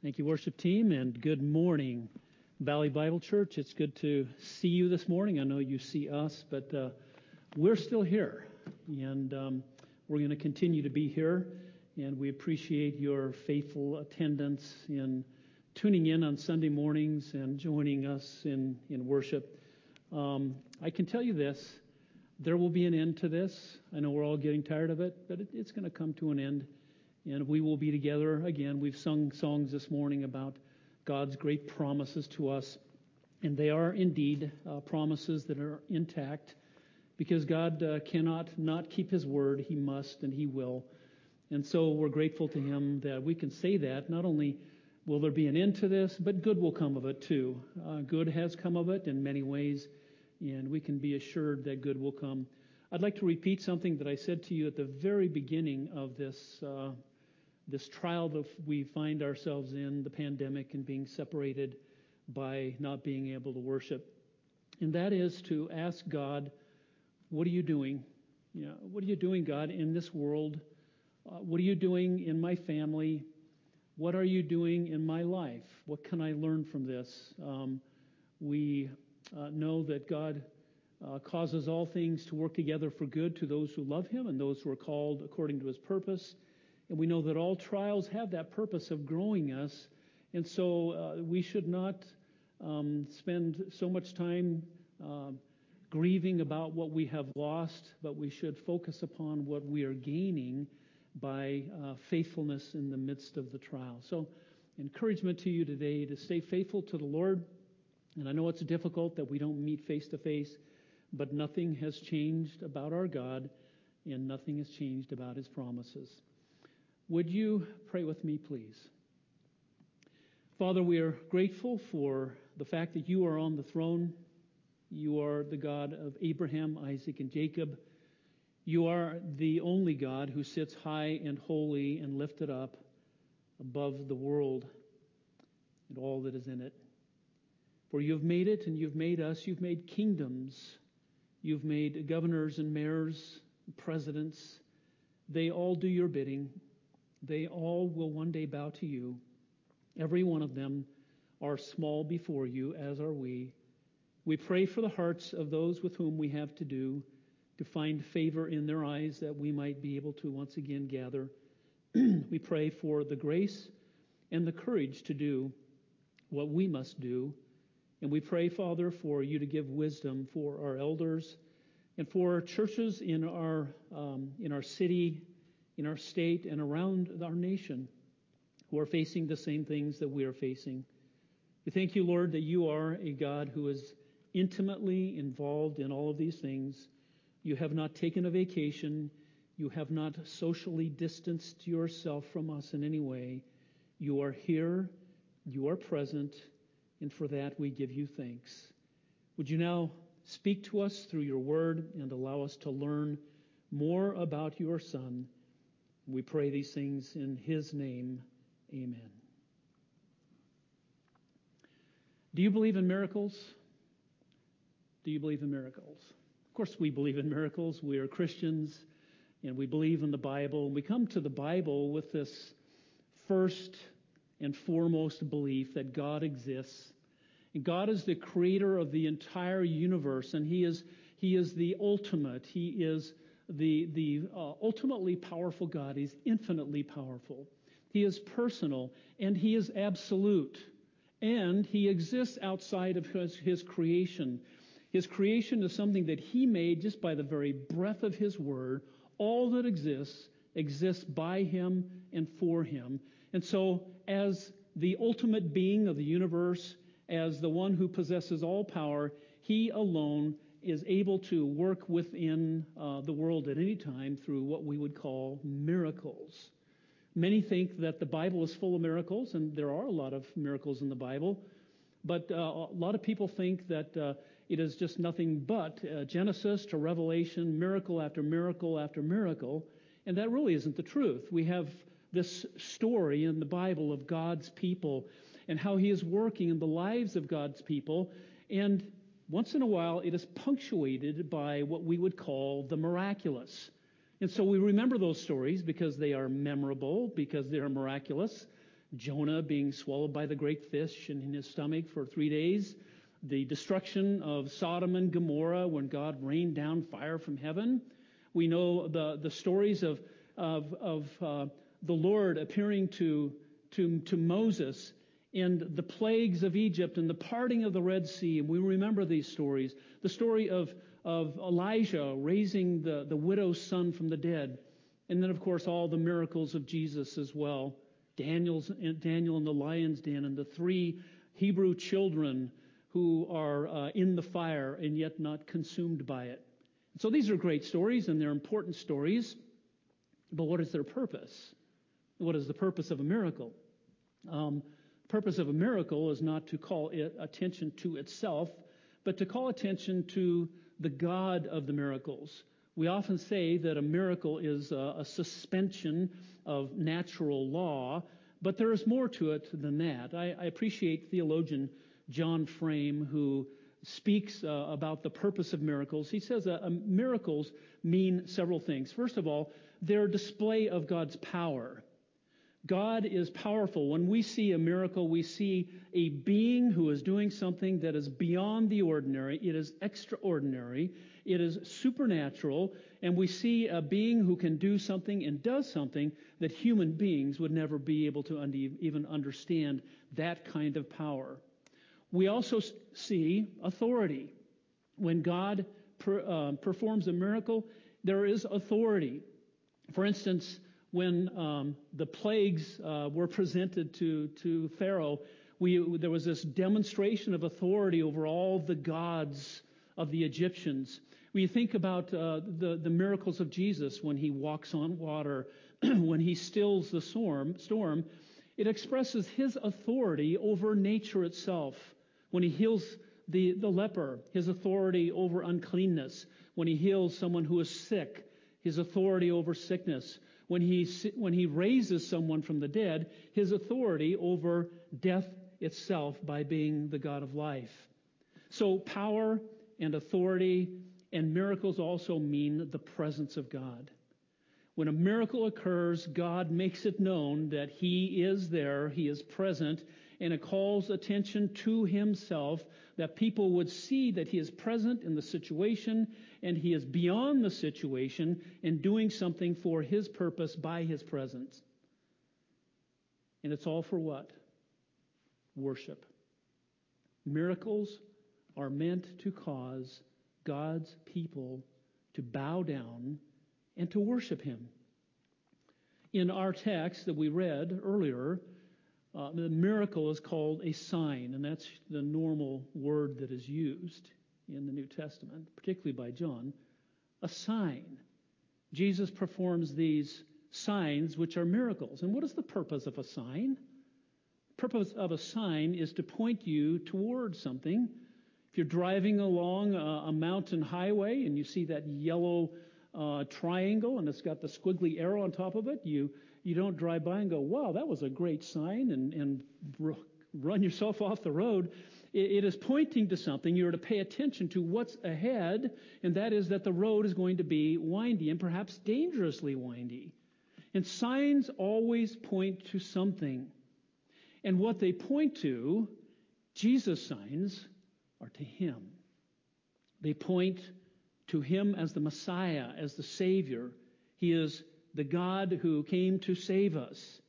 Thank you, worship team, and good morning, Valley Bible Church. It's good to see you this morning. I know you see us, but we're still here, and we're going to continue to be here, and we appreciate your faithful attendance in tuning in on Sunday mornings and joining us in worship. I can tell you this, there will be an end to this. I know we're all getting tired of it, but it's going to come to an end. And we will be together again. We've sung songs this morning about God's great promises to us. And they are indeed promises that are intact, because God cannot not keep his word. He must and he will. And so we're grateful to him that we can say that. Not only will there be an end to this, but good will come of it too. Good has come of it in many ways, and we can be assured that good will come. I'd like to repeat something that I said to you at the very beginning of this this trial that we find ourselves in, the pandemic, and being separated by not being able to worship. And that is to ask God, what are you doing? You know, what are you doing, God, in this world? What are you doing in my family? What are you doing in my life? What can I learn from this? We know that God causes all things to work together for good to those who love him and those who are called according to his purpose. And we know that all trials have that purpose of growing us. And so we should not spend so much time grieving about what we have lost, but we should focus upon what we are gaining by faithfulness in the midst of the trial. So encouragement to you today to stay faithful to the Lord. And I know it's difficult that we don't meet face to face, but nothing has changed about our God, and nothing has changed about his promises. Would you pray with me, please? Father, we are grateful for the fact that you are on the throne. You are the God of Abraham, Isaac, and Jacob. You are the only God who sits high and holy and lifted up above the world and all that is in it. For you have made it, and you've made us. You've made kingdoms. You've made governors and mayors, presidents. They all do your bidding. They all will one day bow to you. Every one of them are small before you, as are we. We pray for the hearts of those with whom we have to do, to find favor in their eyes, that we might be able to once again gather. We pray for the grace and the courage to do what we must do. And we pray, Father, for you to give wisdom for our elders and for our churches in our city, in our state, and around our nation, who are facing the same things that we are facing. We thank you, Lord, that you are a God who is intimately involved in all of these things. You have not taken a vacation. You have not socially distanced yourself from us in any way. You are here. You are present. And for that, we give you thanks. Would you now speak to us through your word and allow us to learn more about your Son? We pray these things in his name. Amen. Do you believe in miracles? Do you believe in miracles? Of course, we believe in miracles. We are Christians, and we believe in the Bible. And we come to the Bible with this first and foremost belief that God exists. And God is the creator of the entire universe, and he is the ultimate. He is the ultimately powerful God. He's infinitely powerful. He is personal, and he is absolute. And he exists outside of his creation. His creation is something that he made just by the very breath of his word. All that exists by him and for him. And so, as the ultimate being of the universe, as the one who possesses all power, he alone is able to work within the world at any time through what we would call miracles. Many think that the Bible is full of miracles, and there are a lot of miracles in the Bible, but a lot of people think that it is just nothing but Genesis to Revelation, miracle after miracle after miracle, and that really isn't the truth. We have this story in the Bible of God's people and how he is working in the lives of God's people. And once in a while, it is punctuated by what we would call the miraculous. And so we remember those stories because they are memorable, because they are miraculous. Jonah being swallowed by the great fish and in his stomach for 3 days, the destruction of Sodom and Gomorrah when God rained down fire from heaven. We know the stories of the Lord appearing to Moses in the plagues of Egypt and the parting of the Red Sea. And we remember these stories. The story of Elijah raising the widow's son from the dead. And then, of course, all the miracles of Jesus as well. Daniel in the lion's den and the three Hebrew children who are in the fire and yet not consumed by it. So these are great stories and they're important stories. But what is their purpose? What is the purpose of a miracle? The purpose of a miracle is not to call it attention to itself, but to call attention to the God of the miracles. We often say that a miracle is a suspension of natural law, but there is more to it than that. I appreciate theologian John Frame, who speaks about the purpose of miracles. He says miracles mean several things. First of all, their display of God's power. God is powerful. When we see a miracle, we see a being who is doing something that is beyond the ordinary. It is extraordinary. It is supernatural. And we see a being who can do something and does something that human beings would never be able to even understand, that kind of power. We also see authority. When God performs a miracle, there is authority. For instance, when the plagues were presented to Pharaoh, there was this demonstration of authority over all the gods of the Egyptians. When you think about the miracles of Jesus, when he walks on water, when he stills the storm, it expresses his authority over nature itself. When he heals the leper, his authority over uncleanness. When he heals someone who is sick, his authority over sickness. When he raises someone from the dead, his authority over death itself by being the God of life. So power and authority and miracles also mean the presence of God. When a miracle occurs, God makes it known that he is there, he is present, and it calls attention to himself, that people would see that he is present in the situation and he is beyond the situation and doing something for his purpose by his presence. And it's all for what? Worship. Miracles are meant to cause God's people to bow down and to worship him. In our text that we read earlier, the miracle is called a sign, and that's the normal word that is used in the New Testament, particularly by John. A sign. Jesus performs these signs, which are miracles. And what is the purpose of a sign? The purpose of a sign is to point you toward something. If you're driving along a mountain highway and you see that yellow triangle and it's got the squiggly arrow on top of it, you don't drive by and go, wow, that was a great sign, and run yourself off the road. It is pointing to something. You're to pay attention to what's ahead, and that is that the road is going to be windy and perhaps dangerously windy. And signs always point to something. And what they point to, Jesus' signs, are to him. They point to him as the Messiah, as the Savior. He is the God who came to save us.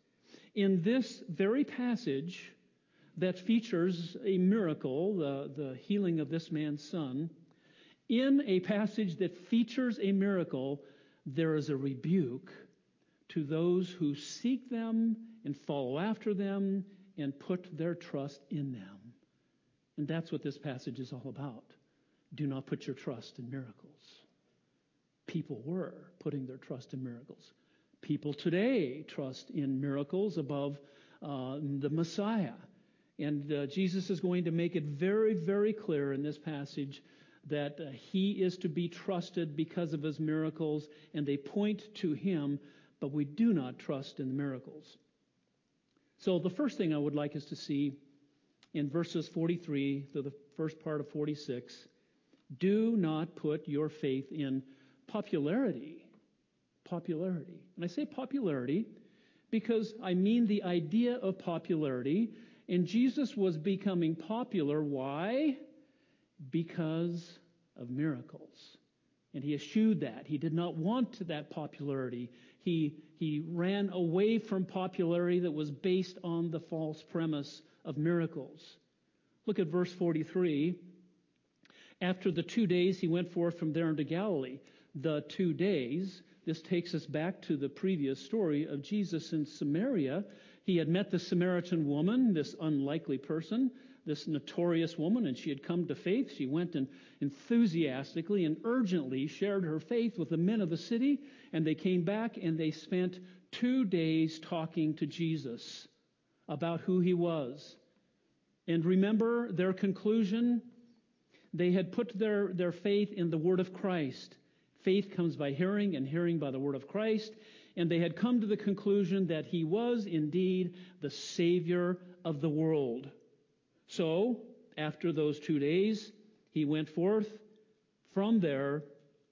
In this very passage that features a miracle, the healing of this man's son, in a passage that features a miracle, there is a rebuke to those who seek them and follow after them and put their trust in them. And that's what this passage is all about. Do not put your trust in miracles. People were putting their trust in miracles. People today trust in miracles above the Messiah. And Jesus is going to make it very, very clear in this passage that he is to be trusted because of his miracles, and they point to him, but we do not trust in the miracles. So the first thing I would like us to see in verses 43 through the first part of 46, do not put your faith in popularity. And I say popularity because I mean the idea of popularity. And Jesus was becoming popular. Why? Because of miracles. And he eschewed that. He did not want that popularity. He ran away from popularity that was based on the false premise of miracles. Look at verse 43. After the 2 days, he went forth from there into Galilee. The 2 days. This takes us back to the previous story of Jesus in Samaria. He had met the Samaritan woman, this unlikely person, this notorious woman, and she had come to faith. She went and enthusiastically and urgently shared her faith with the men of the city, and they came back and they spent 2 days talking to Jesus about who he was. And remember their conclusion? They had put their faith in the word of Christ. Faith comes by hearing, and hearing by the word of Christ. And they had come to the conclusion that he was indeed the Savior of the world. So, after those 2 days, he went forth from there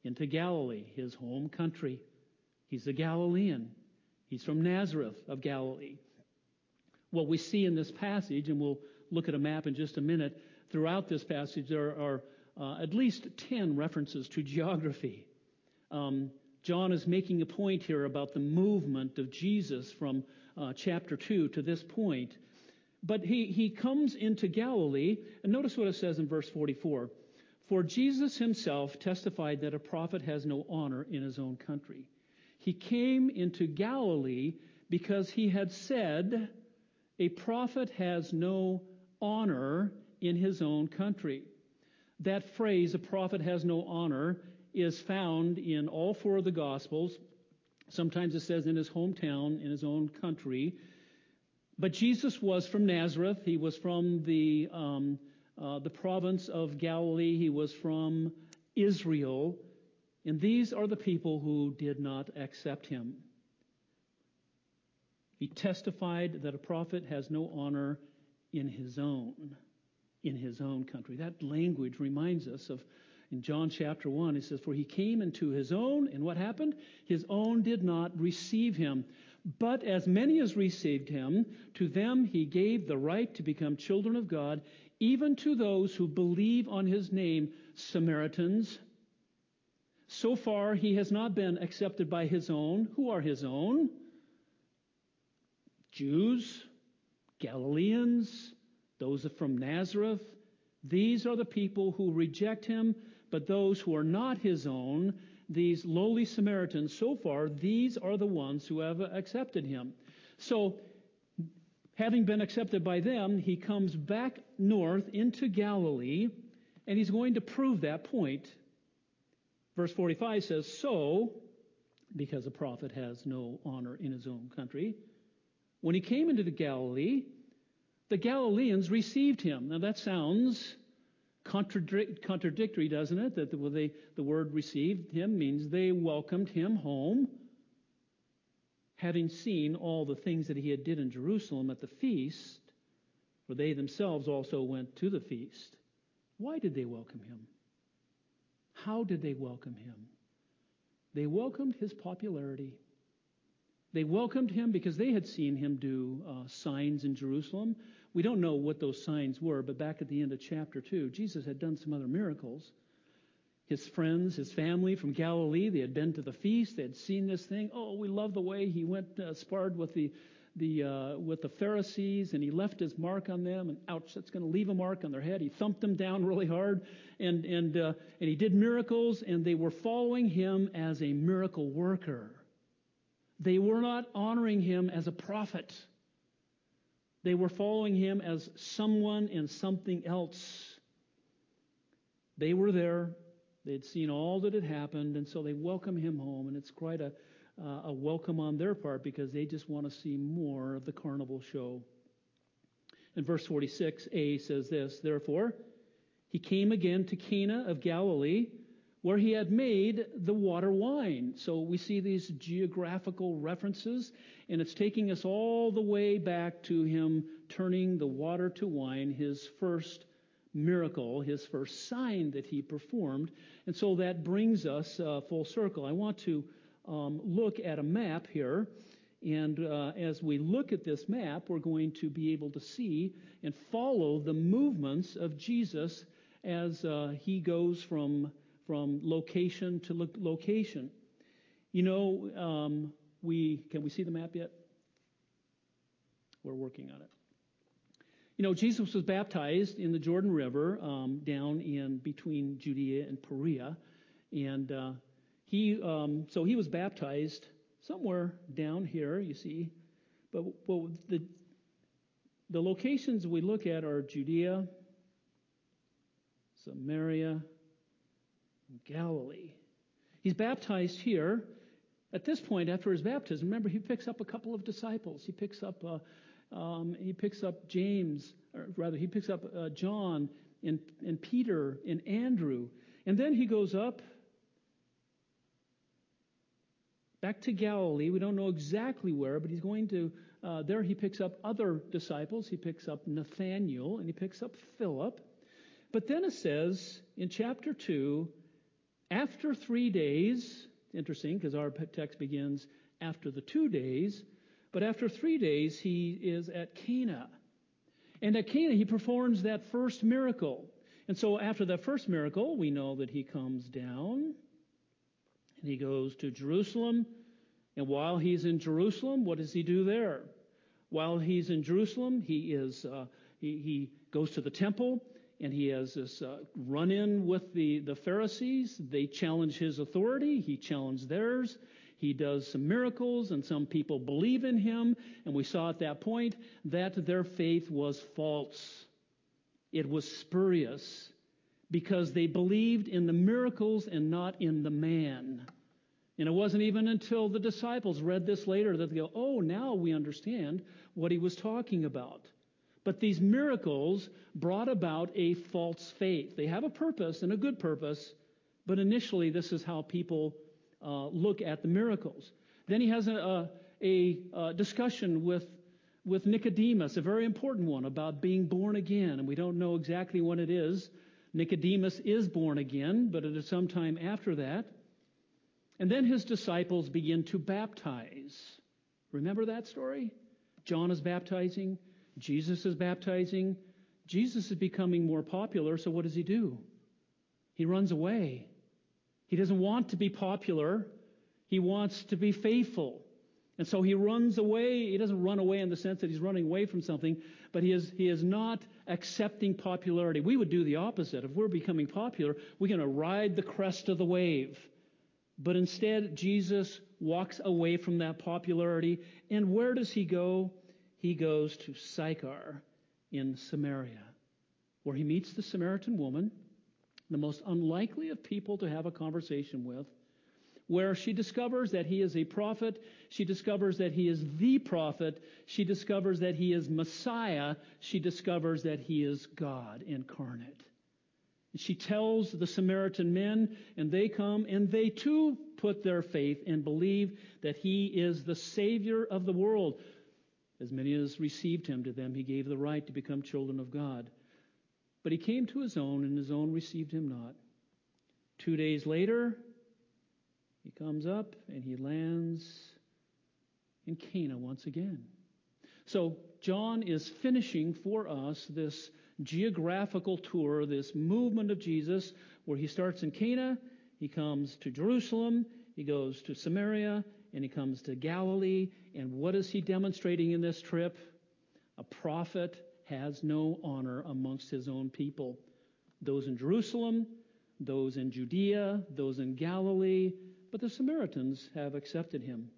into Galilee, his home country. He's a Galilean. He's from Nazareth of Galilee. What we see in this passage, and we'll look at a map in just a minute, throughout this passage there are at least 10 references to geography. John is making a point here about the movement of Jesus from chapter 2 to this point. But he comes into Galilee, and notice what it says in verse 44. For Jesus himself testified that a prophet has no honor in his own country. He came into Galilee because he had said, a prophet has no honor in his own country. That phrase, a prophet has no honor, is found in all four of the Gospels. Sometimes it says in his hometown, in his own country. But Jesus was from Nazareth. He was from the province of Galilee. He was from Israel. And these are the people who did not accept him. He testified that a prophet has no honor in his own country. That language reminds us of in John chapter 1. It says, for he came into his own, and what happened? His own did not receive him. But as many as received him, to them he gave the right to become children of God, even to those who believe on his name, Samaritans. So far he has not been accepted by his own. Who are his own? Jews, Galileans, those from Nazareth. These are the people who reject him, but those who are not his own, these lowly Samaritans, so far, these are the ones who have accepted him. So, having been accepted by them, he comes back north into Galilee, and he's going to prove that point. Verse 45 says, so, because a prophet has no honor in his own country, when he came into the Galilee, the Galileans received him. Now, that sounds contradictory, doesn't it? That the word received him means they welcomed him home, having seen all the things that he had did in Jerusalem at the feast, for they themselves also went to the feast. Why did they welcome him? How did they welcome him? They welcomed his popularity. They welcomed him because they had seen him do signs in Jerusalem. We don't know what those signs were, but back at the end of chapter 2, Jesus had done some other miracles. His friends, his family from Galilee, they had been to the feast. They had seen this thing. Oh, we love the way he went sparred with the Pharisees, and he left his mark on them. And ouch, that's going to leave a mark on their head. He thumped them down really hard, and he did miracles, and they were following him as a miracle worker. They were not honoring him as a prophet. They were following him as someone and something else. They were there. They had seen all that had happened, and so they welcome him home, and it's quite a welcome on their part because they just want to see more of the carnival show. And verse 46a says this, therefore, he came again to Cana of Galilee, where he had made the water wine. So we see these geographical references, and it's taking us all the way back to him turning the water to wine, his first miracle, his first sign that he performed. And so that brings us full circle. I want to look at a map here, And as we look at this map, we're going to be able to see and follow the movements of Jesus as he goes from location to location. You know, can we see the map yet? We're working on it. You know, Jesus was baptized in the Jordan River down in between Judea and Perea. And so he was baptized somewhere down here, you see. But the locations we look at are Judea, Samaria, and Galilee. He's baptized here. At this point, after his baptism, remember, he picks up a couple of disciples. He picks up John and Peter and Andrew. And then he goes up back to Galilee. We don't know exactly where, but he's going to, there he picks up other disciples. He picks up Nathanael and he picks up Philip. But then it says in chapter 2, after 3 days, interesting because our text begins after the 2 days, but after 3 days he is at Cana. And at Cana he performs that first miracle. And so after that first miracle, we know that he comes down and he goes to Jerusalem. And while he's in Jerusalem, what does he do there? While he's in Jerusalem, he goes to the temple and he has this run-in with the Pharisees. They challenge his authority. He challenged theirs. He does some miracles, and some people believe in him. And we saw at that point that their faith was false. It was spurious because they believed in the miracles and not in the man. And it wasn't even until the disciples read this later that they go, oh, now we understand what he was talking about. But these miracles brought about a false faith. They have a purpose and a good purpose, but initially this is how people look at the miracles. Then he has a discussion with Nicodemus, a very important one, about being born again. And we don't know exactly when it is. Nicodemus is born again, but it is sometime after that. And then his disciples begin to baptize. Remember that story? John is baptizing. Jesus is baptizing. Jesus is becoming more popular, so what does he do? He runs away. He doesn't want to be popular. He wants to be faithful. And so he runs away. He doesn't run away in the sense that he's running away from something, but he is not accepting popularity. We would do the opposite. If we're becoming popular, we're going to ride the crest of the wave. But instead, Jesus walks away from that popularity. And where does he go? He goes to Sychar in Samaria, where he meets the Samaritan woman, the most unlikely of people to have a conversation with, where she discovers that he is a prophet. She discovers that he is the prophet. She discovers that he is Messiah. She discovers that he is God incarnate. She tells the Samaritan men, and they come, and they too put their faith and believe that he is the Savior of the world. As many as received him, to them he gave the right to become children of God. But he came to his own, and his own received him not. 2 days later, he comes up, and he lands in Cana once again. So John is finishing for us this geographical tour, this movement of Jesus, where he starts in Cana, he comes to Jerusalem, he goes to Samaria, and he comes to Galilee. And what is he demonstrating in this trip? A prophet has no honor amongst his own people. Those in Jerusalem, those in Judea, those in Galilee, but the Samaritans have accepted him.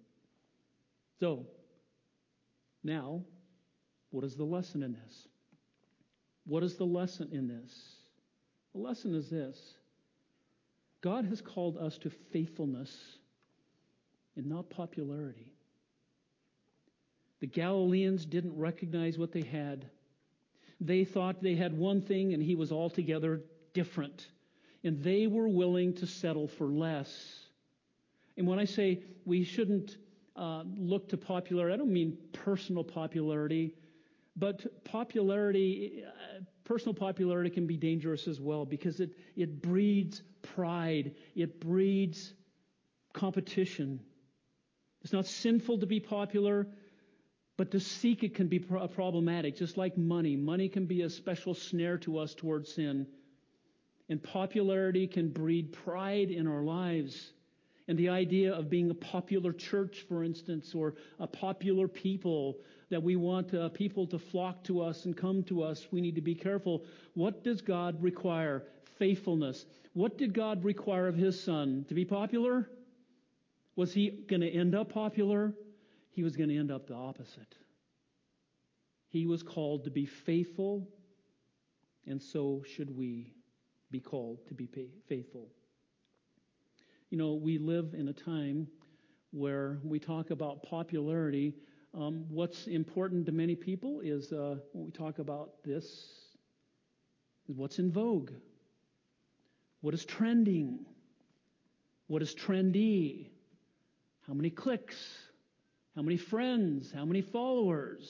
So, now, what is the lesson in this? What is the lesson in this? The lesson is this: God has called us to faithfulness and not popularity. The Galileans didn't recognize what they had. They thought they had one thing and he was altogether different. And they were willing to settle for less. And when I say we shouldn't look to popularity, I don't mean personal popularity. But personal popularity can be dangerous as well, because it breeds pride. It breeds competition. It's not sinful to be popular, but to seek it can be problematic, just like money. Money can be a special snare to us towards sin. And popularity can breed pride in our lives. And the idea of being a popular church, for instance, or a popular people, that we want people to flock to us and come to us, we need to be careful. What does God require? Faithfulness. What did God require of his son? To be popular? Was he going to end up popular? He was going to end up the opposite. He was called to be faithful, and so should we be called to be faithful. You know, we live in a time where we talk about popularity. What's important to many people is when we talk about this, what's in vogue? What is trending? What is trendy? How many clicks? How many friends? How many followers?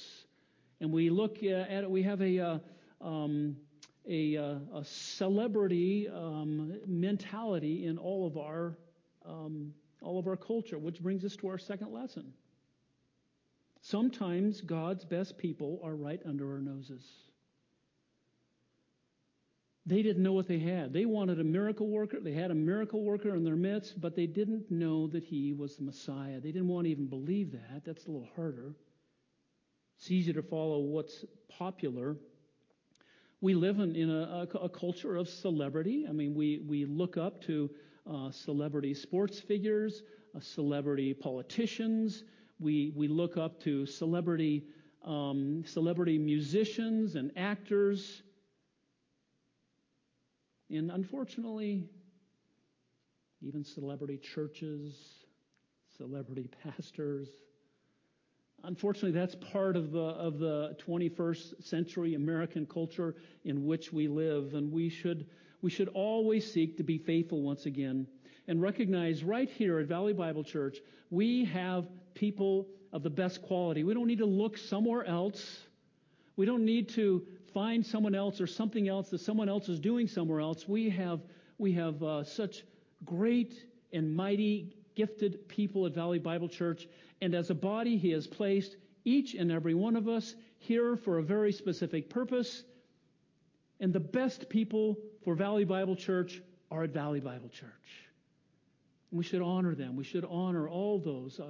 And we look at it. We have a celebrity mentality in all of our culture, which brings us to our second lesson. Sometimes God's best people are right under our noses. They didn't know what they had. They wanted a miracle worker. They had a miracle worker in their midst, but they didn't know that he was the Messiah. They didn't want to even believe that. That's a little harder. It's easier to follow what's popular. We live in a culture of celebrity. I mean, we look up to celebrity sports figures, celebrity politicians. We look up to celebrity musicians and actors. And unfortunately, even celebrity churches, celebrity pastors. Unfortunately, that's part of the 21st century American culture in which we live, and we should always seek to be faithful once again and recognize right here at Valley Bible Church, we have people of the best quality. We don't need to look somewhere else. We don't need to find someone else or something else that someone else is doing somewhere else. We have such great and mighty gifted people at Valley Bible Church, and as a body he has placed each and every one of us here for a very specific purpose, and the best people for Valley Bible Church are at Valley Bible Church. And we should honor them. We should honor all those.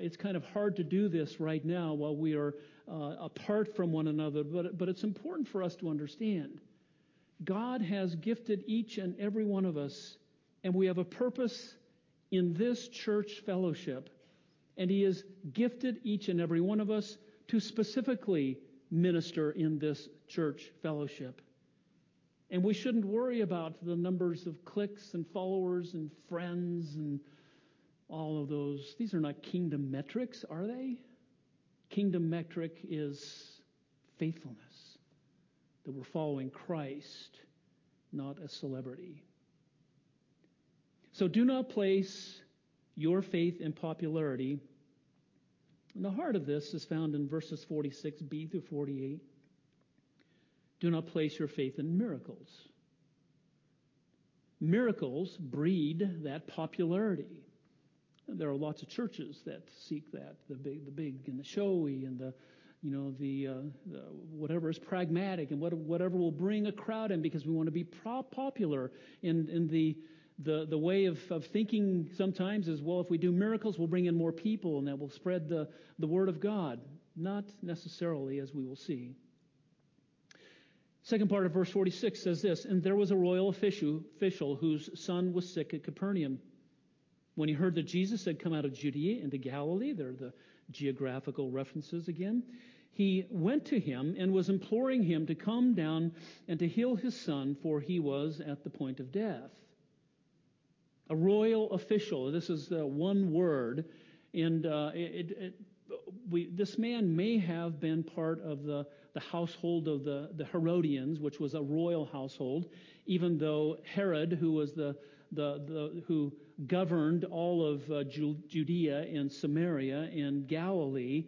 It's kind of hard to do this right now while we are apart from one another, but it's important for us to understand. God has gifted each and every one of us, and we have a purpose in this church fellowship, and he has gifted each and every one of us to specifically minister in this church fellowship. And we shouldn't worry about the numbers of clicks and followers and friends and all of those. These are not kingdom metrics, are they? Kingdom metric is faithfulness, that we're following Christ, not a celebrity. So do not place your faith in popularity. And the heart of this is found in verses 46b through 48. Do not place your faith in miracles. Miracles breed that popularity. There are lots of churches that seek that, the big and the showy and the whatever is pragmatic and whatever will bring a crowd in because we want to be popular. And the way of thinking sometimes is, well, if we do miracles, we'll bring in more people and that will spread the word of God. Not necessarily, as we will see. Second part of verse 46 says this, and there was a royal official whose son was sick at Capernaum. When he heard that Jesus had come out of Judea into Galilee, there are the geographical references again, he went to him and was imploring him to come down and to heal his son, for he was at the point of death. A royal official, this is one word, and this man may have been part of the household of the Herodians, which was a royal household, even though Herod, who was who governed all of Judea and Samaria and Galilee,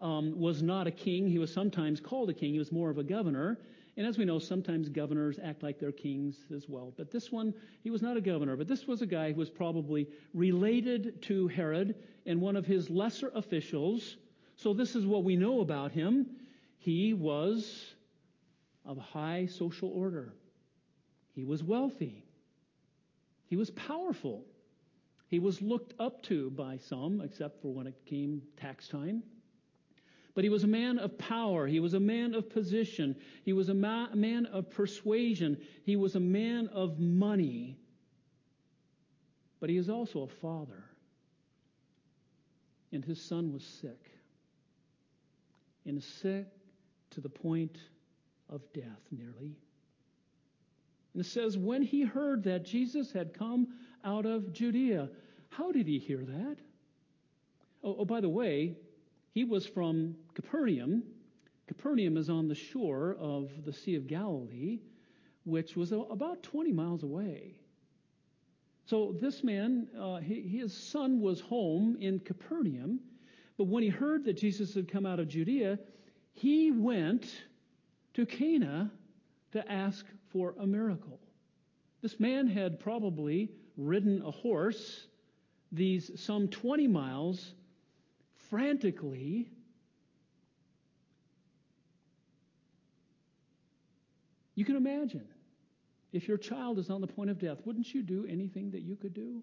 was not a king. He was sometimes called a king. He was more of a governor. And as we know, sometimes governors act like they're kings as well. But this one, he was not a governor, but this was a guy who was probably related to Herod and one of his lesser officials. So this is what we know about him. He was of high social order. He was wealthy. He was powerful. He was looked up to by some, except for when it came tax time. But he was a man of power. He was a man of position. He was a man of persuasion. He was a man of money. But he is also a father. And his son was sick. And sick to the point of death, nearly. And it says, when he heard that Jesus had come out of Judea. How did he hear that? Oh, by the way, he was from Capernaum. Capernaum is on the shore of the Sea of Galilee, which was about 20 miles away. So this man, his son was home in Capernaum, but when he heard that Jesus had come out of Judea, he went to Cana to ask for a miracle. This man had probably ridden a horse these some 20 miles frantically, you can imagine if your child is on the point of death, wouldn't you do anything that you could do?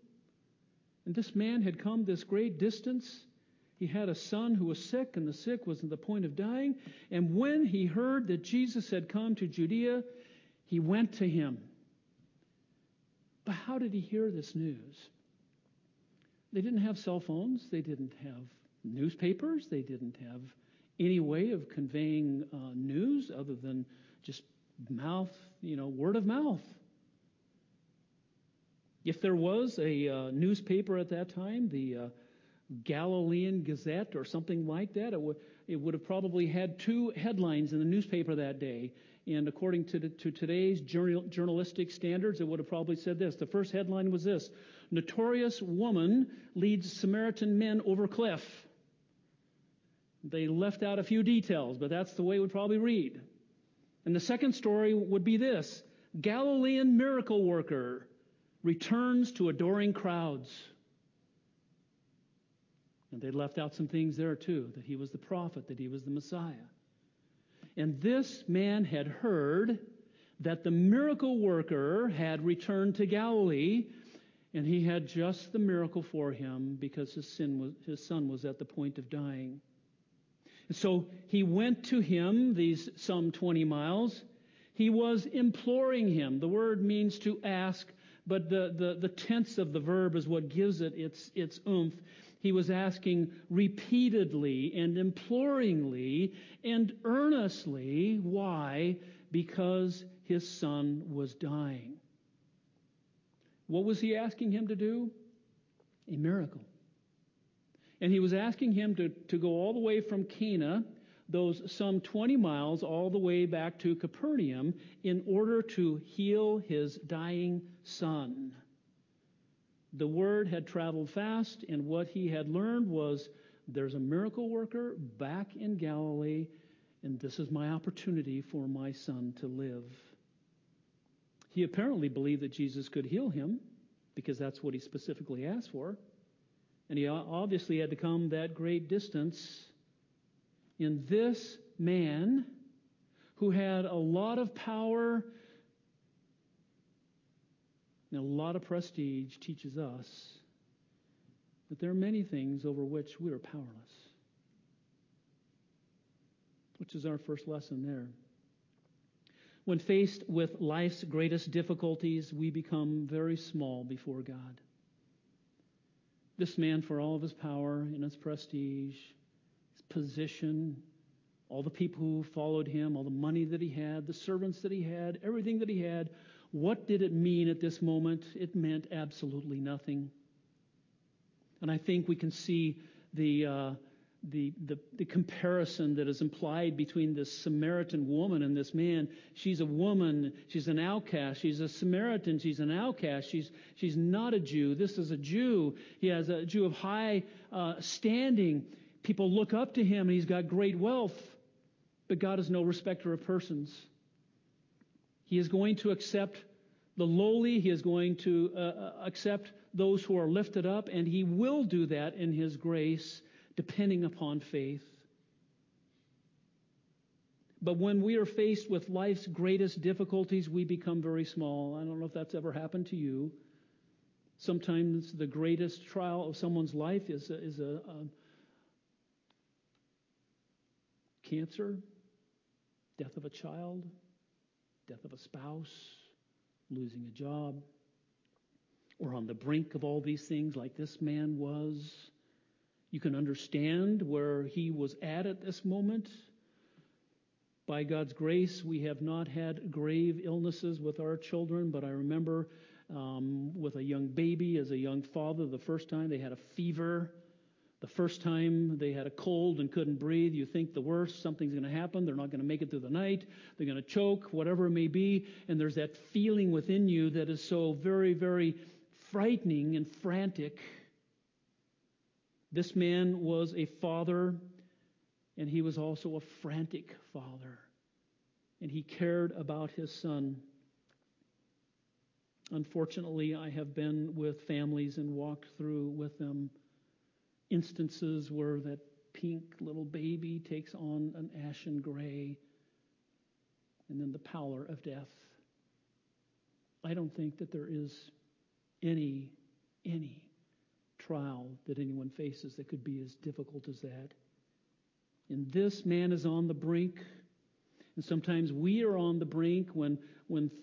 And this man had come this great distance. He had a son who was sick, and the sick was on the point of dying. And when he heard that Jesus had come to Judea, he went to him. But how did he hear this news? They didn't have cell phones. They didn't have newspapers. They didn't have any way of conveying news other than just mouth, word of mouth. If there was a newspaper at that time, the Galilean Gazette or something like that, it would have probably had two headlines in the newspaper that day. And according to today's journalistic standards, it would have probably said this. The first headline was this: Notorious woman leads Samaritan men over cliff. They left out a few details, but that's the way it would probably read. And the second story would be this: Galilean miracle worker returns to adoring crowds. And they left out some things there too, that he was the prophet, that he was the Messiah. And this man had heard that the miracle worker had returned to Galilee, and he had just the miracle for him because his son was at the point of dying. And so he went to him these some 20 miles. He was imploring him. The word means to ask, but the tense of the verb is what gives it its oomph. He was asking repeatedly and imploringly and earnestly. Why? Because his son was dying. What was he asking him to do? A miracle. And he was asking him to go all the way from Cana, those some 20 miles, all the way back to Capernaum in order to heal his dying son. The word had traveled fast, and what he had learned was there's a miracle worker back in Galilee, and this is my opportunity for my son to live. He apparently believed that Jesus could heal him because that's what he specifically asked for. And he obviously had to come that great distance. And this man who had a lot of power and a lot of prestige teaches us that there are many things over which we are powerless, which is our first lesson there. When faced with life's greatest difficulties, we become very small before God. This man, for all of his power and his prestige, his position, all the people who followed him, all the money that he had, the servants that he had, everything that he had, what did it mean at this moment? It meant absolutely nothing. And I think we can see the comparison that is implied between this Samaritan woman and this man. She's a woman. She's an outcast. She's a Samaritan. She's an outcast. She's not a Jew. This is a Jew. He has a Jew of high standing. People look up to him, and he's got great wealth. But God is no respecter of persons. He is going to accept the lowly. He is going to accept those who are lifted up, and he will do that in his grace, depending upon faith. But when we are faced with life's greatest difficulties, we become very small. I don't know if that's ever happened to you. Sometimes the greatest trial of someone's life is a cancer, death of a child, death of a spouse, losing a job, or on the brink of all these things like this man was. You can understand where he was at this moment. By God's grace, we have not had grave illnesses with our children, but I remember with a young baby, as a young father, the first time they had a fever, the first time they had a cold and couldn't breathe. You think the worst, something's going to happen, they're not going to make it through the night, they're going to choke, whatever it may be, and there's that feeling within you that is so very, very frightening and frantic. This man was a father, and he was also a frantic father, and he cared about his son. Unfortunately, I have been with families and walked through with them instances where that pink little baby takes on an ashen gray and then the pallor of death. I don't think that there is any trial that anyone faces that could be as difficult as that. And this man is on the brink. And sometimes we are on the brink when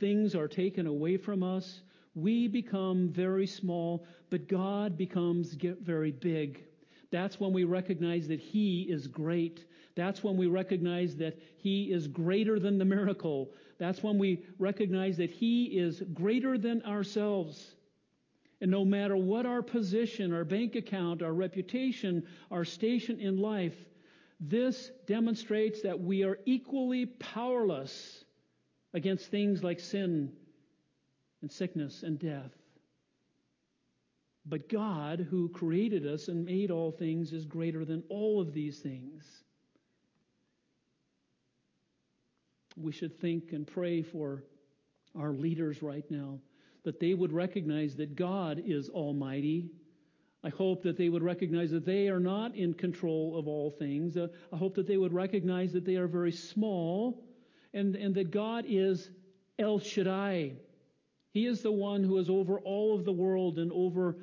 things are taken away from us. We become very small, but God becomes very big. That's when we recognize that he is great. That's when we recognize that he is greater than the miracle. That's when we recognize that he is greater than ourselves. And no matter what our position, our bank account, our reputation, our station in life, this demonstrates that we are equally powerless against things like sin and sickness and death. But God, who created us and made all things, is greater than all of these things. We should think and pray for our leaders right now, that they would recognize that God is almighty. I hope that they would recognize that they are not in control of all things. I hope that they would recognize that they are very small, and that God is El Shaddai. He is the one who is over all of the world and over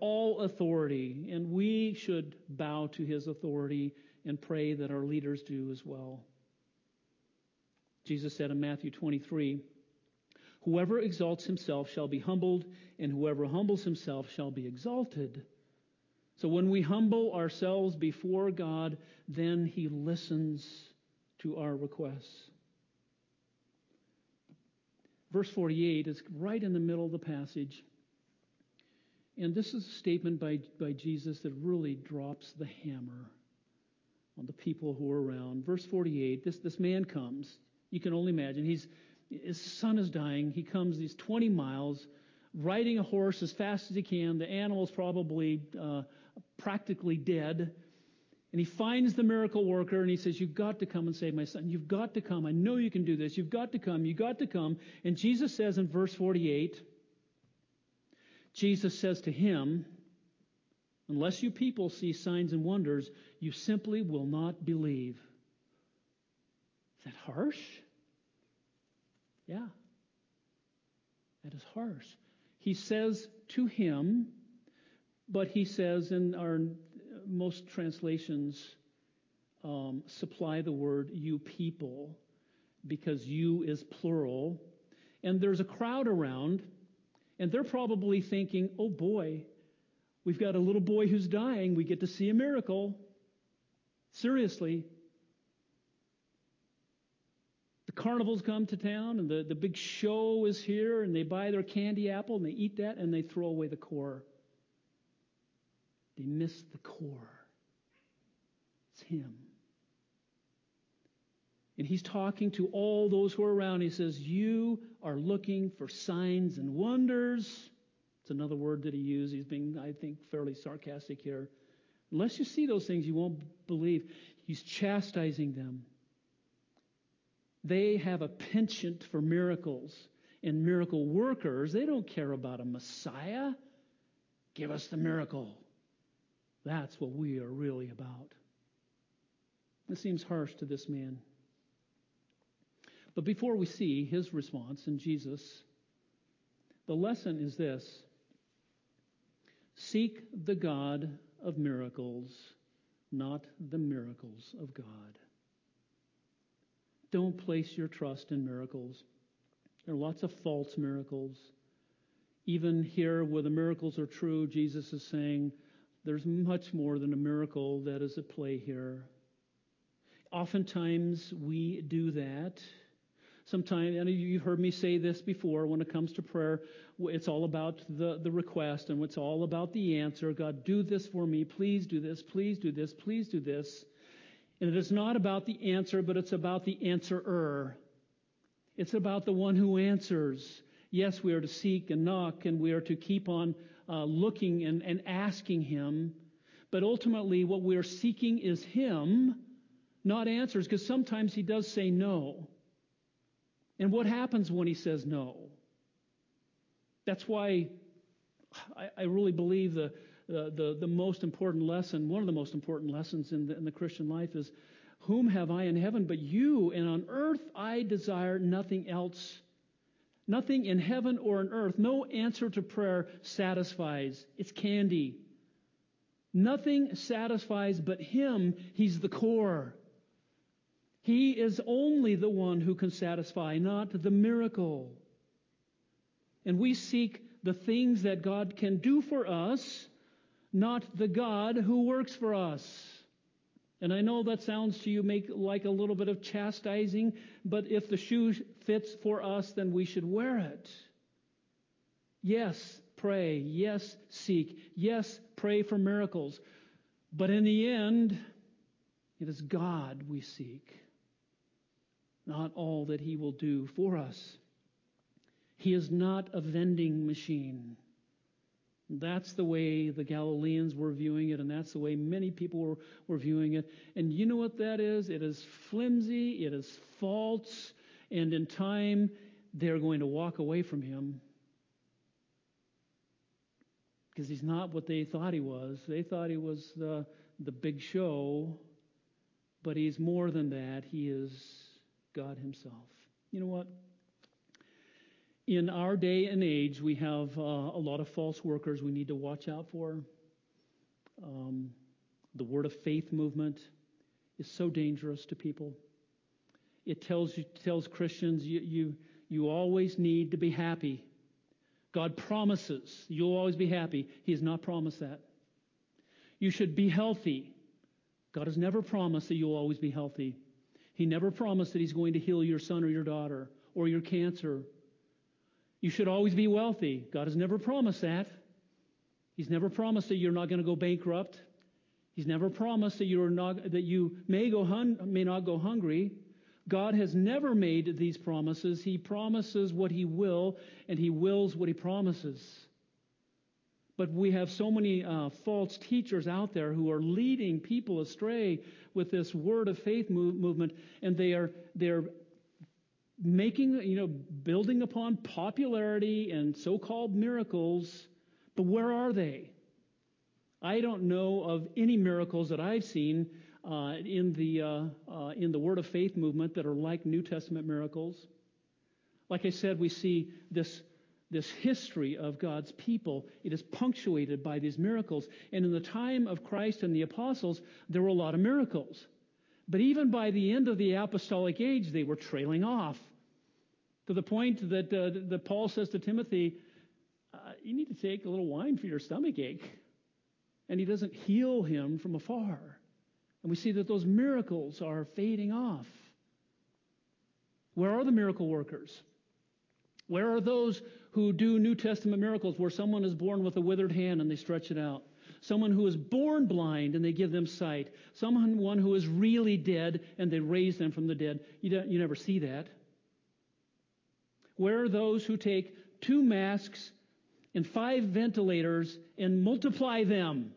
all authority. And we should bow to his authority and pray that our leaders do as well. Jesus said in Matthew 23, "Whoever exalts himself shall be humbled, and whoever humbles himself shall be exalted." So when we humble ourselves before God, then he listens to our requests. Verse 48 is right in the middle of the passage. And this is a statement by Jesus that really drops the hammer on the people who are around. Verse 48, this man comes. You can only imagine. His son is dying. He comes these 20 miles, riding a horse as fast as he can. The animal's probably practically dead. And he finds the miracle worker, and he says, "You've got to come and save my son. You've got to come. I know you can do this. You've got to come. You've got to come." And Jesus says in verse 48, Jesus says to him, "Unless you people see signs and wonders, you simply will not believe." Is that harsh? Yeah, that is harsh. He says to him, but he says in our most translations, supply the word "you people," because "you" is plural. And there's a crowd around, and they're probably thinking, "Oh boy, we've got a little boy who's dying. We get to see a miracle." Seriously. Carnivals come to town, and the big show is here, and they buy their candy apple, and they eat that, and they throw away the core. They miss the core. It's him. And he's talking to all those who are around. He says, "You are looking for signs and wonders." It's another word that he used. He's being, I think, fairly sarcastic here. Unless you see those things, you won't believe. He's chastising them. They have a penchant for miracles and miracle workers. They don't care about a Messiah. Give us the miracle. That's what we are really about. This seems harsh to this man. But before we see his response in Jesus, the lesson is this: seek the God of miracles, not the miracles of God. Don't place your trust in miracles. There are lots of false miracles. Even here where the miracles are true, Jesus is saying there's much more than a miracle that is at play here. Oftentimes we do that. Sometimes, and you've heard me say this before, when it comes to prayer, it's all about the request, and it's all about the answer. God, do this for me. Please do this. Please do this. Please do this. And it is not about the answer, but it's about the answerer. It's about the one who answers. Yes, we are to seek and knock, and we are to keep on looking and asking him. But ultimately, what we are seeking is him, not answers, because sometimes he does say no. And what happens when he says no? That's why I really believe the most important lesson, one of the most important lessons in the Christian life is, whom have I in heaven but you, and on earth I desire nothing else. Nothing in heaven or on earth, no answer to prayer satisfies. It's candy. Nothing satisfies but him. He's the core. He is only the one who can satisfy, not the miracle. And we seek the things that God can do for us, not the God who works for us. And I know that sounds to you like a little bit of chastising, but if the shoe fits for us, then we should wear it. Yes, pray. Yes, seek. Yes, pray for miracles. But in the end, it is God we seek, not all that he will do for us. He is not a vending machine. That's the way the Galileans were viewing it, and that's the way many people were viewing it. And you know what that is? It is flimsy, it is false, and in time, they're going to walk away from him because he's not what they thought he was. They thought he was the big show, but he's more than that. He is God himself. You know what? In our day and age, we have a lot of false workers we need to watch out for. The Word of Faith movement is so dangerous to people. It tells Christians, you always need to be happy. God promises you'll always be happy. He has not promised that. You should be healthy. God has never promised that you'll always be healthy. He never promised that he's going to heal your son or your daughter or your cancer. You should always be wealthy. God has never promised that. He's never promised that you're not going to go bankrupt. He's never promised that you may not go hungry. God has never made these promises. He promises what he will, and he wills what he promises. But we have so many false teachers out there who are leading people astray with this Word of Faith movement, and they're making, building upon popularity and so-called miracles, but where are they? I don't know of any miracles that I've seen in the Word of Faith movement that are like New Testament miracles. Like I said, we see this history of God's people. It is punctuated by these miracles, and in the time of Christ and the apostles, there were a lot of miracles. But even by the end of the apostolic age, they were trailing off to the point that Paul says to Timothy, you need to take a little wine for your stomach ache. And he doesn't heal him from afar. And we see that those miracles are fading off. Where are the miracle workers? Where are those who do New Testament miracles where someone is born with a withered hand and they stretch it out? Someone who is born blind and they give them sight. Someone who is really dead and they raise them from the dead. You never see that. Where are those who take 2 masks and 5 ventilators and multiply them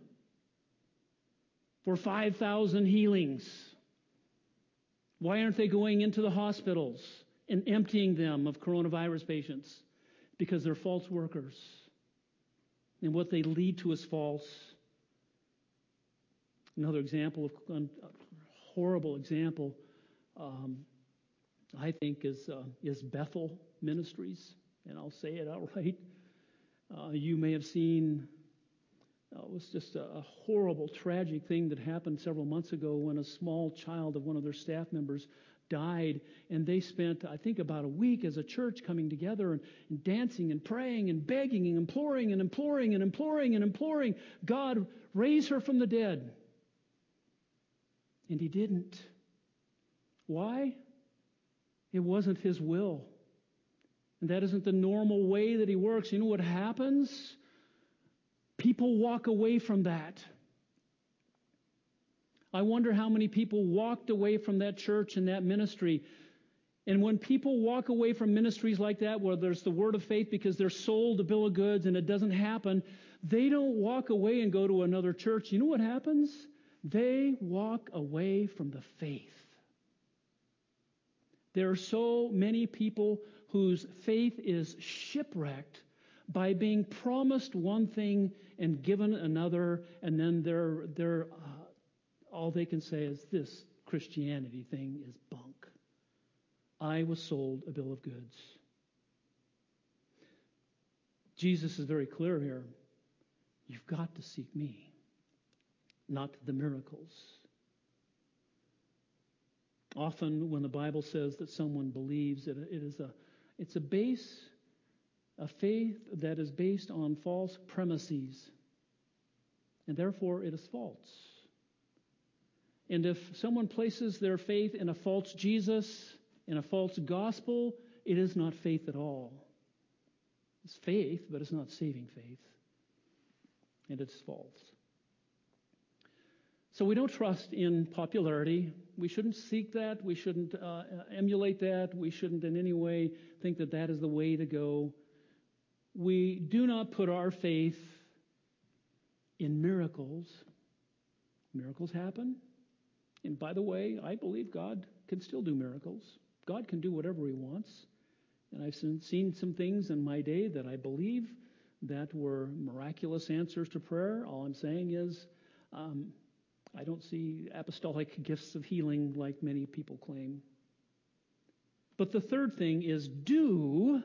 for 5,000 healings? Why aren't they going into the hospitals and emptying them of coronavirus patients? Because they're false workers. And what they lead to is false. Another example, a horrible example, I think, is Bethel Ministries. And I'll say it outright. You may have seen, it was just a horrible, tragic thing that happened several months ago when a small child of one of their staff members died. And they spent, I think, about a week as a church coming together and dancing and praying and begging and imploring, God, raise her from the dead. And he didn't. Why? It wasn't his will. And that isn't the normal way that he works. You know what happens? People walk away from that. I wonder how many people walked away from that church and that ministry. And when people walk away from ministries like that, where there's the Word of Faith because they're sold a bill of goods and it doesn't happen, they don't walk away and go to another church. You know what happens? They walk away from the faith. There are so many people whose faith is shipwrecked by being promised one thing and given another, and then they're all they can say is, this Christianity thing is bunk. I was sold a bill of goods. Jesus is very clear here. You've got to seek me, not the miracles. Often when the Bible says that someone believes, it's a faith that is based on false premises, and therefore it is false. And if someone places their faith in a false Jesus, in a false gospel, it is not faith at all. It's faith, but it's not saving faith, and it's false. So we don't trust in popularity. We shouldn't seek that. We shouldn't emulate that. We shouldn't in any way think that that is the way to go. We do not put our faith in miracles. Miracles happen. And by the way, I believe God can still do miracles. God can do whatever he wants. And I've seen some things in my day that I believe that were miraculous answers to prayer. All I'm saying is I don't see apostolic gifts of healing like many people claim. But the third thing is, do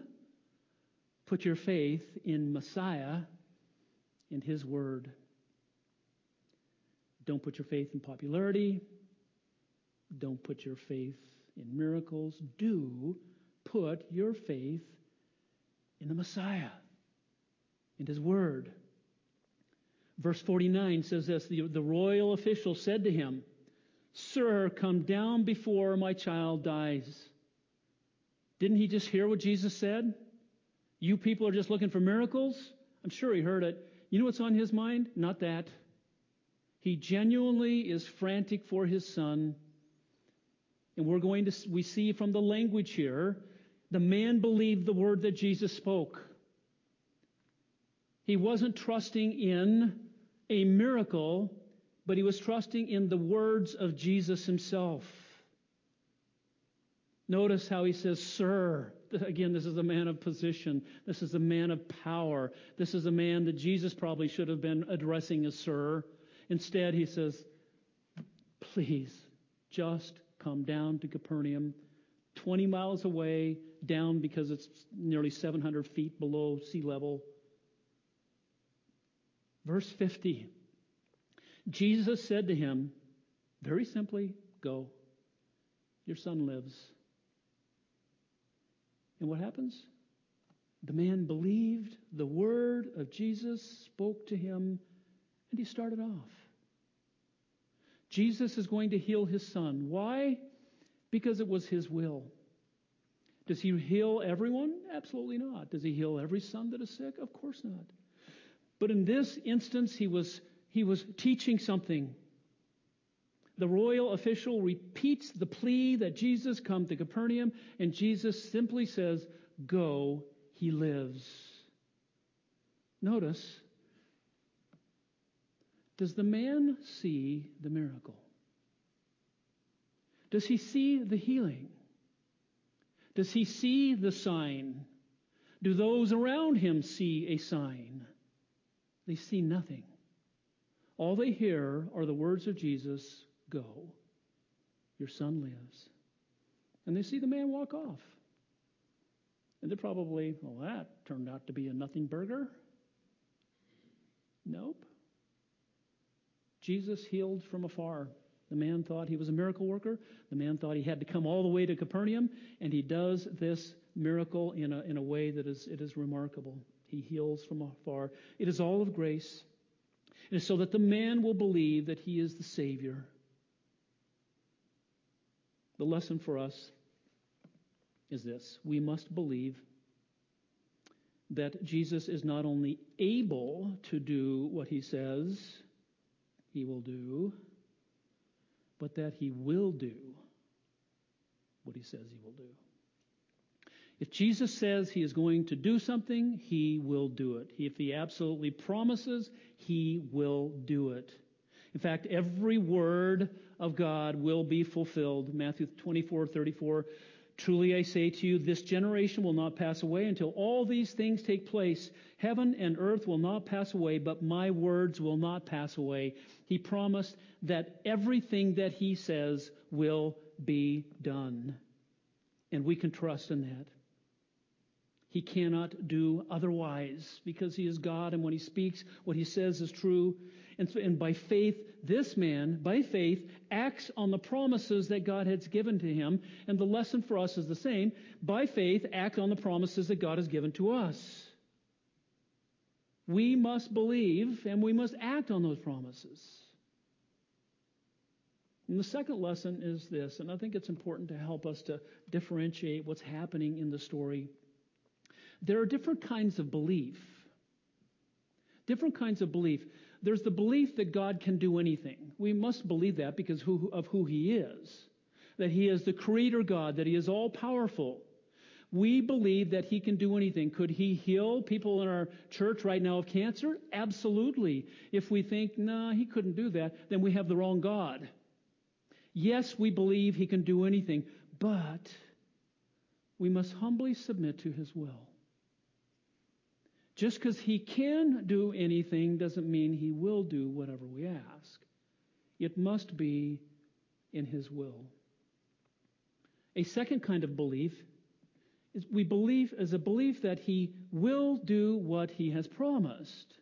put your faith in Messiah and his word. Don't put your faith in popularity. Don't put your faith in miracles. Do put your faith in the Messiah and his word. Verse 49 says this, the royal official said to him, "Sir, come down before my child dies." Didn't he just hear what Jesus said? You people are just looking for miracles? I'm sure he heard it. You know what's on his mind? Not that. He genuinely is frantic for his son. And we see from the language here, the man believed the word that Jesus spoke. He wasn't trusting in a miracle, but he was trusting in the words of Jesus himself. Notice how he says, "Sir." Again, this is a man of position. This is a man of power. This is a man that Jesus probably should have been addressing as sir. Instead, he says, "Please, just come down to Capernaum, 20 miles away, down because it's nearly 700 feet below sea level." Verse 50, Jesus said to him, very simply, "Go. Your son lives." And what happens? The man believed the word of Jesus, spoke to him, and he started off. Jesus is going to heal his son. Why? Because it was his will. Does he heal everyone? Absolutely not. Does he heal every son that is sick? Of course not. But in this instance, he was teaching something. The royal official repeats the plea that Jesus come to Capernaum, and Jesus simply says, "Go, he lives." Notice, does the man see the miracle? Does he see the healing? Does he see the sign? Do those around him see a sign? They see nothing. All they hear are the words of Jesus, "Go, your son lives." And they see the man walk off. And they're probably, "Well, that turned out to be a nothing burger." Nope. Jesus healed from afar. The man thought he was a miracle worker. The man thought he had to come all the way to Capernaum, and he does this miracle in a way that is remarkable. He heals from afar. It is all of grace. It is so that the man will believe that he is the Savior. The lesson for us is this: we must believe that Jesus is not only able to do what he says he will do, but that he will do what he says he will do. If Jesus says he is going to do something, he will do it. If he absolutely promises, he will do it. In fact, every word of God will be fulfilled. Matthew 24:34. "Truly I say to you, this generation will not pass away until all these things take place. Heaven and earth will not pass away, but my words will not pass away." He promised that everything that he says will be done. And we can trust in that. He cannot do otherwise because he is God, and when he speaks, what he says is true. And by faith, this man, by faith, acts on the promises that God has given to him. And the lesson for us is the same. By faith, act on the promises that God has given to us. We must believe and we must act on those promises. And the second lesson is this, and I think it's important to help us to differentiate what's happening in the story. There are different kinds of belief. Different kinds of belief. There's the belief that God can do anything. We must believe that because of who he is, that he is the creator God, that he is all-powerful. We believe that he can do anything. Could he heal people in our church right now of cancer? Absolutely. If we think, "Nah, he couldn't do that," then we have the wrong God. Yes, we believe he can do anything, but we must humbly submit to his will. Just because he can do anything doesn't mean he will do whatever we ask. It must be in his will. A second kind of belief is a belief that he will do what he has promised.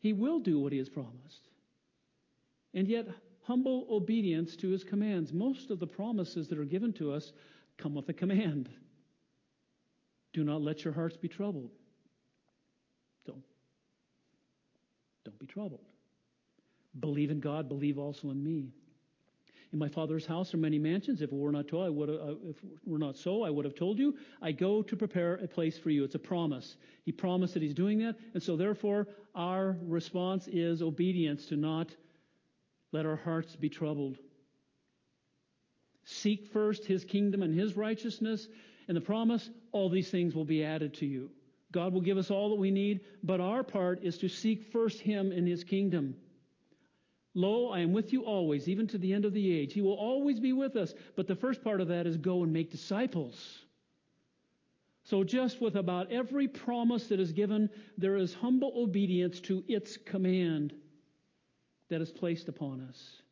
He will do what he has promised. And yet, humble obedience to his commands. Most of the promises that are given to us come with a command. Do not let your hearts be troubled. Don't be troubled. Believe in God, believe also in me. In my Father's house are many mansions. If it were not so, I would have told you. I go to prepare a place for you. It's a promise. He promised that he's doing that. And so therefore, our response is obedience to not let our hearts be troubled. Seek first his kingdom and his righteousness, and the promise, all these things will be added to you. God will give us all that we need, but our part is to seek first him and his kingdom. Lo, I am with you always, even to the end of the age. He will always be with us, but the first part of that is go and make disciples. So just with about every promise that is given, there is humble obedience to its command that is placed upon us.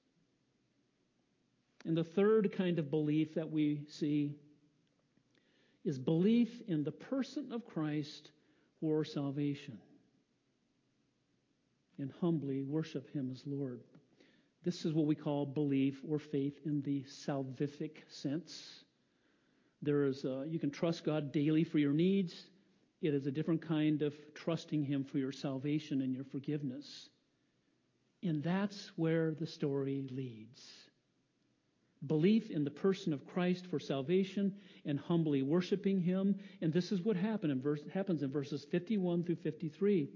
And the third kind of belief that we see is belief in the person of Christ for salvation, and humbly worship him as Lord. This is what we call belief or faith in the salvific sense. You can trust God daily for your needs. It is a different kind of trusting him for your salvation and your forgiveness. And that's where the story leads. Belief in the person of Christ for salvation and humbly worshiping him. And this is what happens in verses 51 through 53.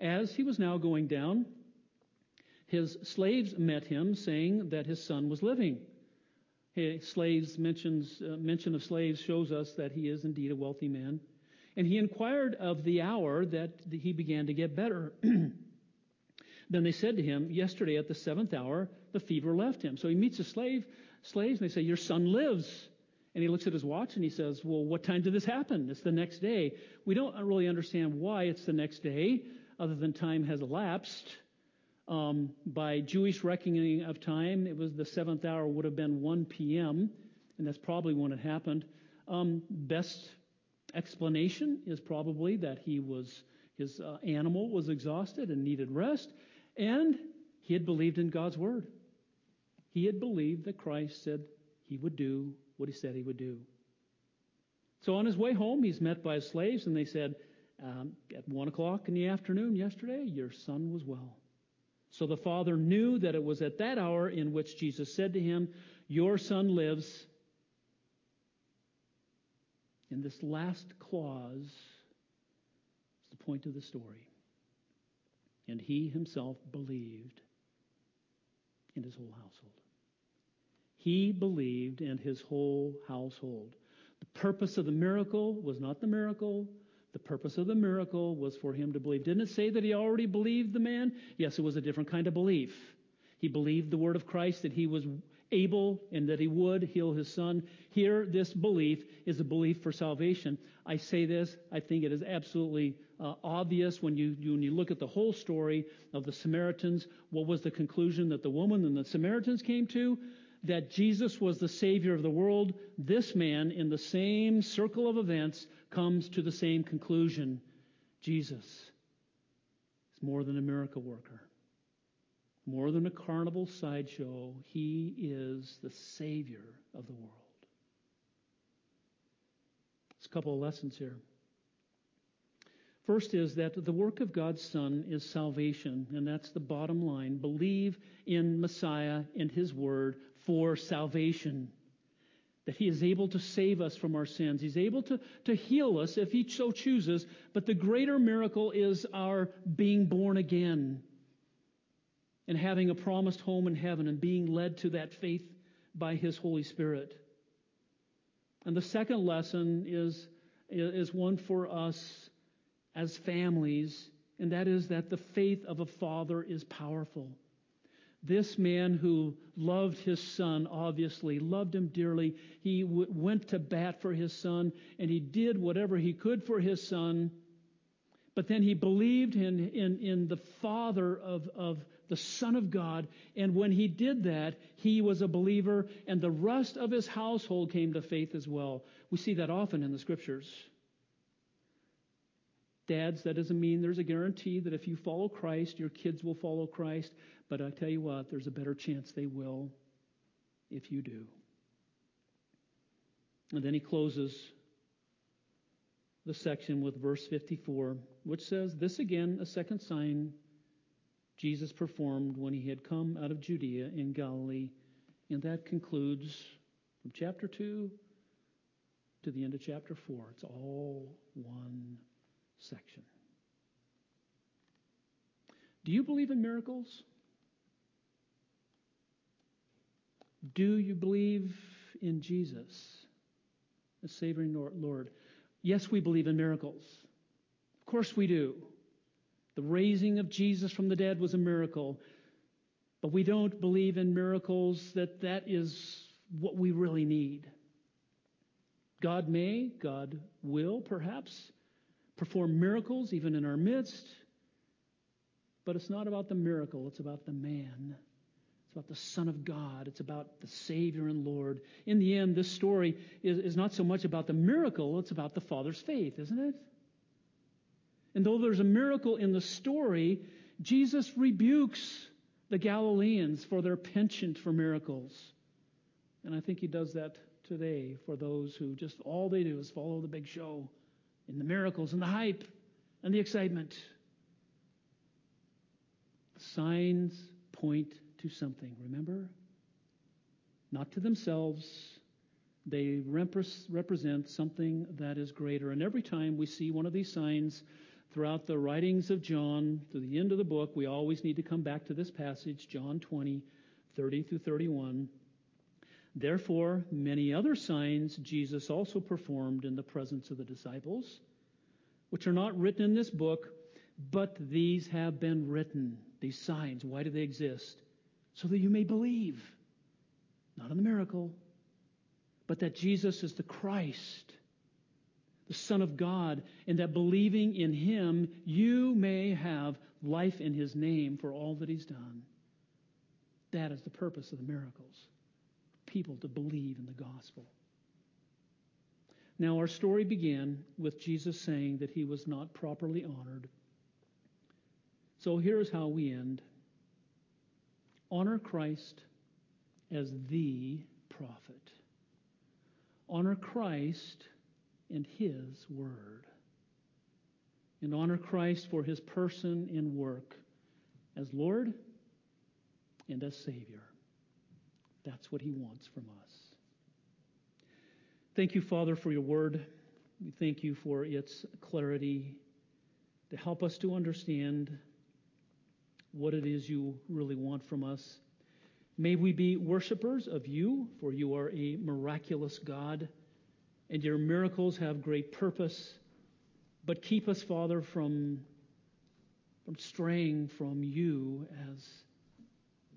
As he was now going down, his slaves met him, saying that his son was living. Mention of slaves shows us that he is indeed a wealthy man. And he inquired of the hour that he began to get better. Then they said to him, yesterday at the seventh hour, the fever left him. So he meets a slaves, and they say, your son lives. And he looks at his watch and he says, well, what time did this happen? It's the next day. We don't really understand why it's the next day, other than time has elapsed. By Jewish reckoning of time, it was the seventh hour would have been 1 p.m., and that's probably when it happened. Best explanation is probably that his animal was exhausted and needed rest, and he had believed in God's word. He had believed that Christ said he would do what he said he would do. So on his way home, he's met by his slaves, and they said, at 1 o'clock in the afternoon yesterday, your son was well. So the father knew that it was at that hour in which Jesus said to him, your son lives. And this last clause is the point of the story. And he himself believed, in his whole household. He believed, in his whole household. The purpose of the miracle was not the miracle. The purpose of the miracle was for him to believe. Didn't it say that he already believed the man? Yes, it was a different kind of belief. He believed the word of Christ, that he was able and that he would heal his son. Here, this belief is a belief for salvation. I say this, I think it is absolutely obvious when you look at the whole story of the Samaritans. What was the conclusion that the woman and the Samaritans came to? That Jesus was the Savior of the world. This man, in the same circle of events, comes to the same conclusion. Jesus is more than a miracle worker, more than a carnival sideshow. He is the Savior of the world. There's a couple of lessons here. First is that the work of God's Son is salvation, and that's the bottom line. Believe in Messiah and his word for salvation, that he is able to save us from our sins. He's able to heal us if he so chooses, but the greater miracle is our being born again and having a promised home in heaven and being led to that faith by his Holy Spirit. And the second lesson is one for us as families, and that is that the faith of a father is powerful. This man who loved his son, obviously, loved him dearly. He went to bat for his son, and he did whatever he could for his son. But then he believed in the Father of the Son of God, and when he did that, he was a believer, and the rest of his household came to faith as well. We see that often in the Scriptures. Dads, that doesn't mean there's a guarantee that if you follow Christ, your kids will follow Christ. But I tell you what, there's a better chance they will if you do. And then he closes the section with verse 54, which says, this again, a second sign Jesus performed when he had come out of Judea in Galilee. And that concludes from chapter 2 to the end of chapter 4. It's all one section. Do you believe in miracles? Do you believe in Jesus as Savior and Lord? Yes, we believe in miracles. Of course we do. The raising of Jesus from the dead was a miracle. But we don't believe in miracles that is what we really need. God may, God will perhaps perform miracles even in our midst, but it's not about the miracle, it's about the man. It's about the Son of God. It's about the Savior and Lord. In the end, this story is not so much about the miracle, it's about the Father's faith, isn't it? And though there's a miracle in the story, Jesus rebukes the Galileans for their penchant for miracles. And I think he does that today for those who just all they do is follow the big show, and the miracles and the hype and the excitement. Signs point to something, remember? Not to themselves. They represent something that is greater. And every time we see one of these signs throughout the writings of John, to the end of the book, we always need to come back to this passage, John 20, 30 through 31. Therefore, many other signs Jesus also performed in the presence of the disciples, which are not written in this book, But these have been written, these signs. Why do they exist? So that you may believe, not in the miracle, but that Jesus is the Christ, the Son of God, and that believing in him, you may have life in his name for all that he's done. That is the purpose of the miracles, people to believe in the gospel. Now, our story began with Jesus saying that he was not properly honored. So here's how we end. Honor Christ as the prophet. Honor Christ and his word. And honor Christ for his person and work as Lord and as Savior. That's what he wants from us. Thank you, Father, for your word. We thank you for its clarity to help us to understand what it is you really want from us. May we be worshipers of you, for you are a miraculous God, and your miracles have great purpose. But keep us, Father, from straying from you, as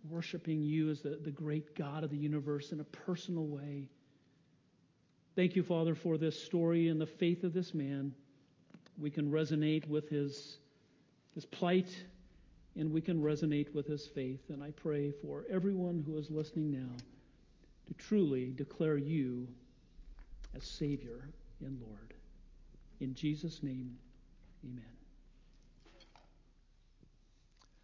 worshiping you as the great God of the universe in a personal way. Thank you, Father, for this story and the faith of this man. We can resonate with his plight, and we can resonate with his faith. And I pray for everyone who is listening now to truly declare you as Savior and Lord. In Jesus' name, amen.